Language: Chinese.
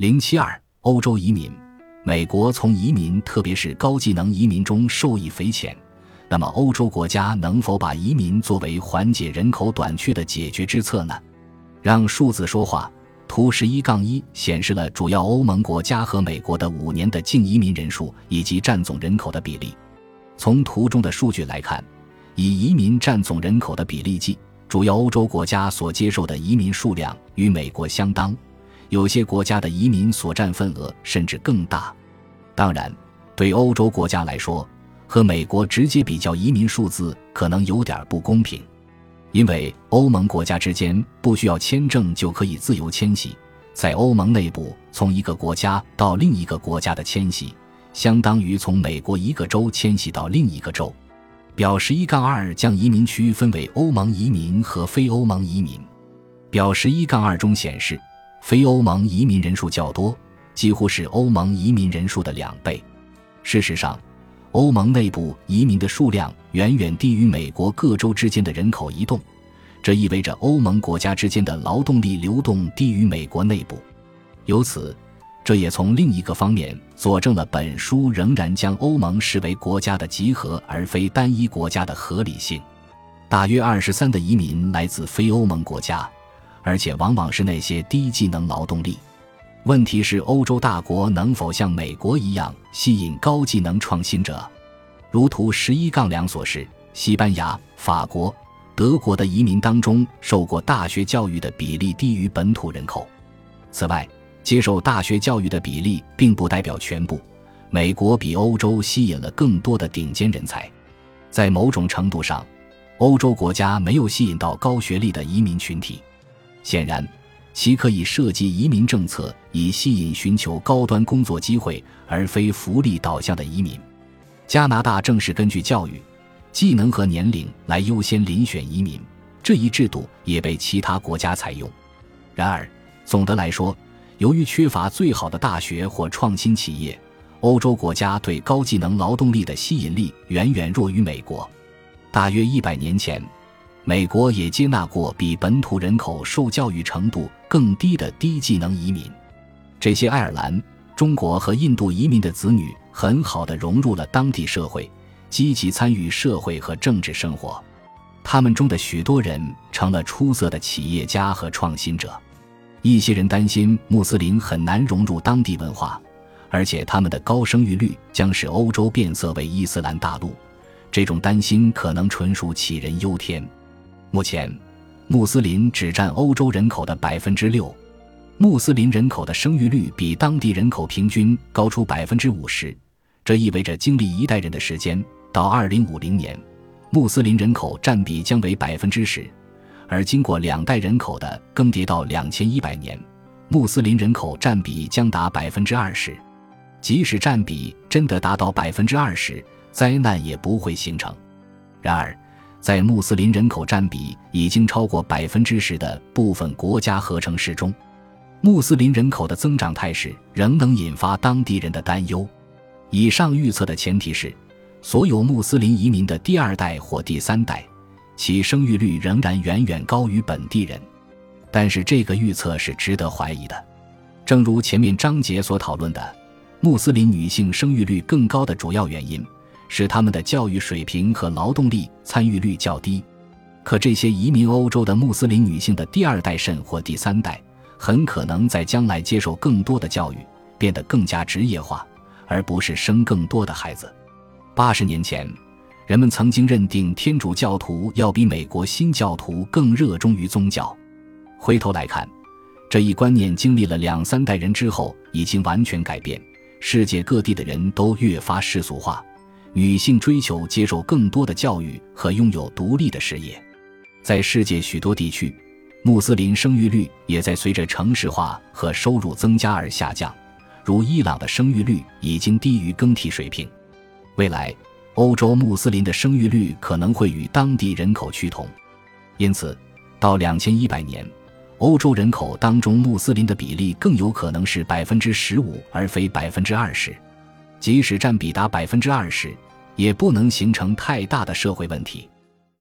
072欧洲移民。美国从移民特别是高技能移民中受益匪浅，那么欧洲国家能否把移民作为缓解人口短缺的解决之策呢？让数字说话。图 11-1 显示了主要欧盟国家和美国的5年的净移民人数以及占总人口的比例。从图中的数据来看，以移民占总人口的比例计，主要欧洲国家所接受的移民数量与美国相当，有些国家的移民所占份额甚至更大。当然，对欧洲国家来说，和美国直接比较移民数字可能有点不公平，因为欧盟国家之间不需要签证就可以自由迁徙，在欧盟内部从一个国家到另一个国家的迁徙，相当于从美国一个州迁徙到另一个州。表 11-2 将移民区分为欧盟移民和非欧盟移民。表 11-2 中显示，非欧盟移民人数较多，几乎是欧盟移民人数的2倍。事实上，欧盟内部移民的数量远远低于美国各州之间的人口移动，这意味着欧盟国家之间的劳动力流动低于美国内部。由此，这也从另一个方面佐证了本书仍然将欧盟视为国家的集合而非单一国家的合理性。大约 23% 的移民来自非欧盟国家，而且往往是那些低技能劳动力。问题是，欧洲大国能否像美国一样吸引高技能创新者？如图 11-2 所示，西班牙、法国、德国的移民当中，受过大学教育的比例低于本土人口。此外，接受大学教育的比例并不代表全部，美国比欧洲吸引了更多的顶尖人才。在某种程度上，欧洲国家没有吸引到高学历的移民群体。显然，其可以设计移民政策以吸引寻求高端工作机会而非福利导向的移民。加拿大正是根据教育、技能和年龄来优先遴选移民，这一制度也被其他国家采用。然而，总的来说，由于缺乏最好的大学或创新企业，欧洲国家对高技能劳动力的吸引力远远弱于美国。大约100年前，美国也接纳过比本土人口受教育程度更低的低技能移民，这些爱尔兰、中国和印度移民的子女很好地融入了当地社会，积极参与社会和政治生活，他们中的许多人成了出色的企业家和创新者。一些人担心穆斯林很难融入当地文化，而且他们的高生育率将使欧洲变色为伊斯兰大陆，这种担心可能纯属杞人忧天。目前，穆斯林只占欧洲人口的 6%， 穆斯林人口的生育率比当地人口平均高出 50%， 这意味着经历一代人的时间，到2050年，穆斯林人口占比将为 10%， 而经过2代人口的更迭到2100年，穆斯林人口占比将达 20%。 即使占比真的达到 20%， 灾难也不会形成。然而，在穆斯林人口占比已经超过 10% 的部分国家和城市中，穆斯林人口的增长态势仍能引发当地人的担忧。以上预测的前提是，所有穆斯林移民的第2代或第3代，其生育率仍然远远高于本地人。但是这个预测是值得怀疑的。正如前面章节所讨论的，穆斯林女性生育率更高的主要原因使他们的教育水平和劳动力参与率较低，可这些移民欧洲的穆斯林女性的第2代甚或第3代，很可能在将来接受更多的教育，变得更加职业化，而不是生更多的孩子。80年前，人们曾经认定天主教徒要比美国新教徒更热衷于宗教。回头来看，这一观念经历了2-3代人之后已经完全改变，世界各地的人都越发世俗化，女性追求接受更多的教育和拥有独立的事业。在世界许多地区，穆斯林生育率也在随着城市化和收入增加而下降，如伊朗的生育率已经低于更替水平。未来，欧洲穆斯林的生育率可能会与当地人口趋同，因此到2100年，欧洲人口当中穆斯林的比例更有可能是 15% 而非 20%。即使占比达 20%， 也不能形成太大的社会问题。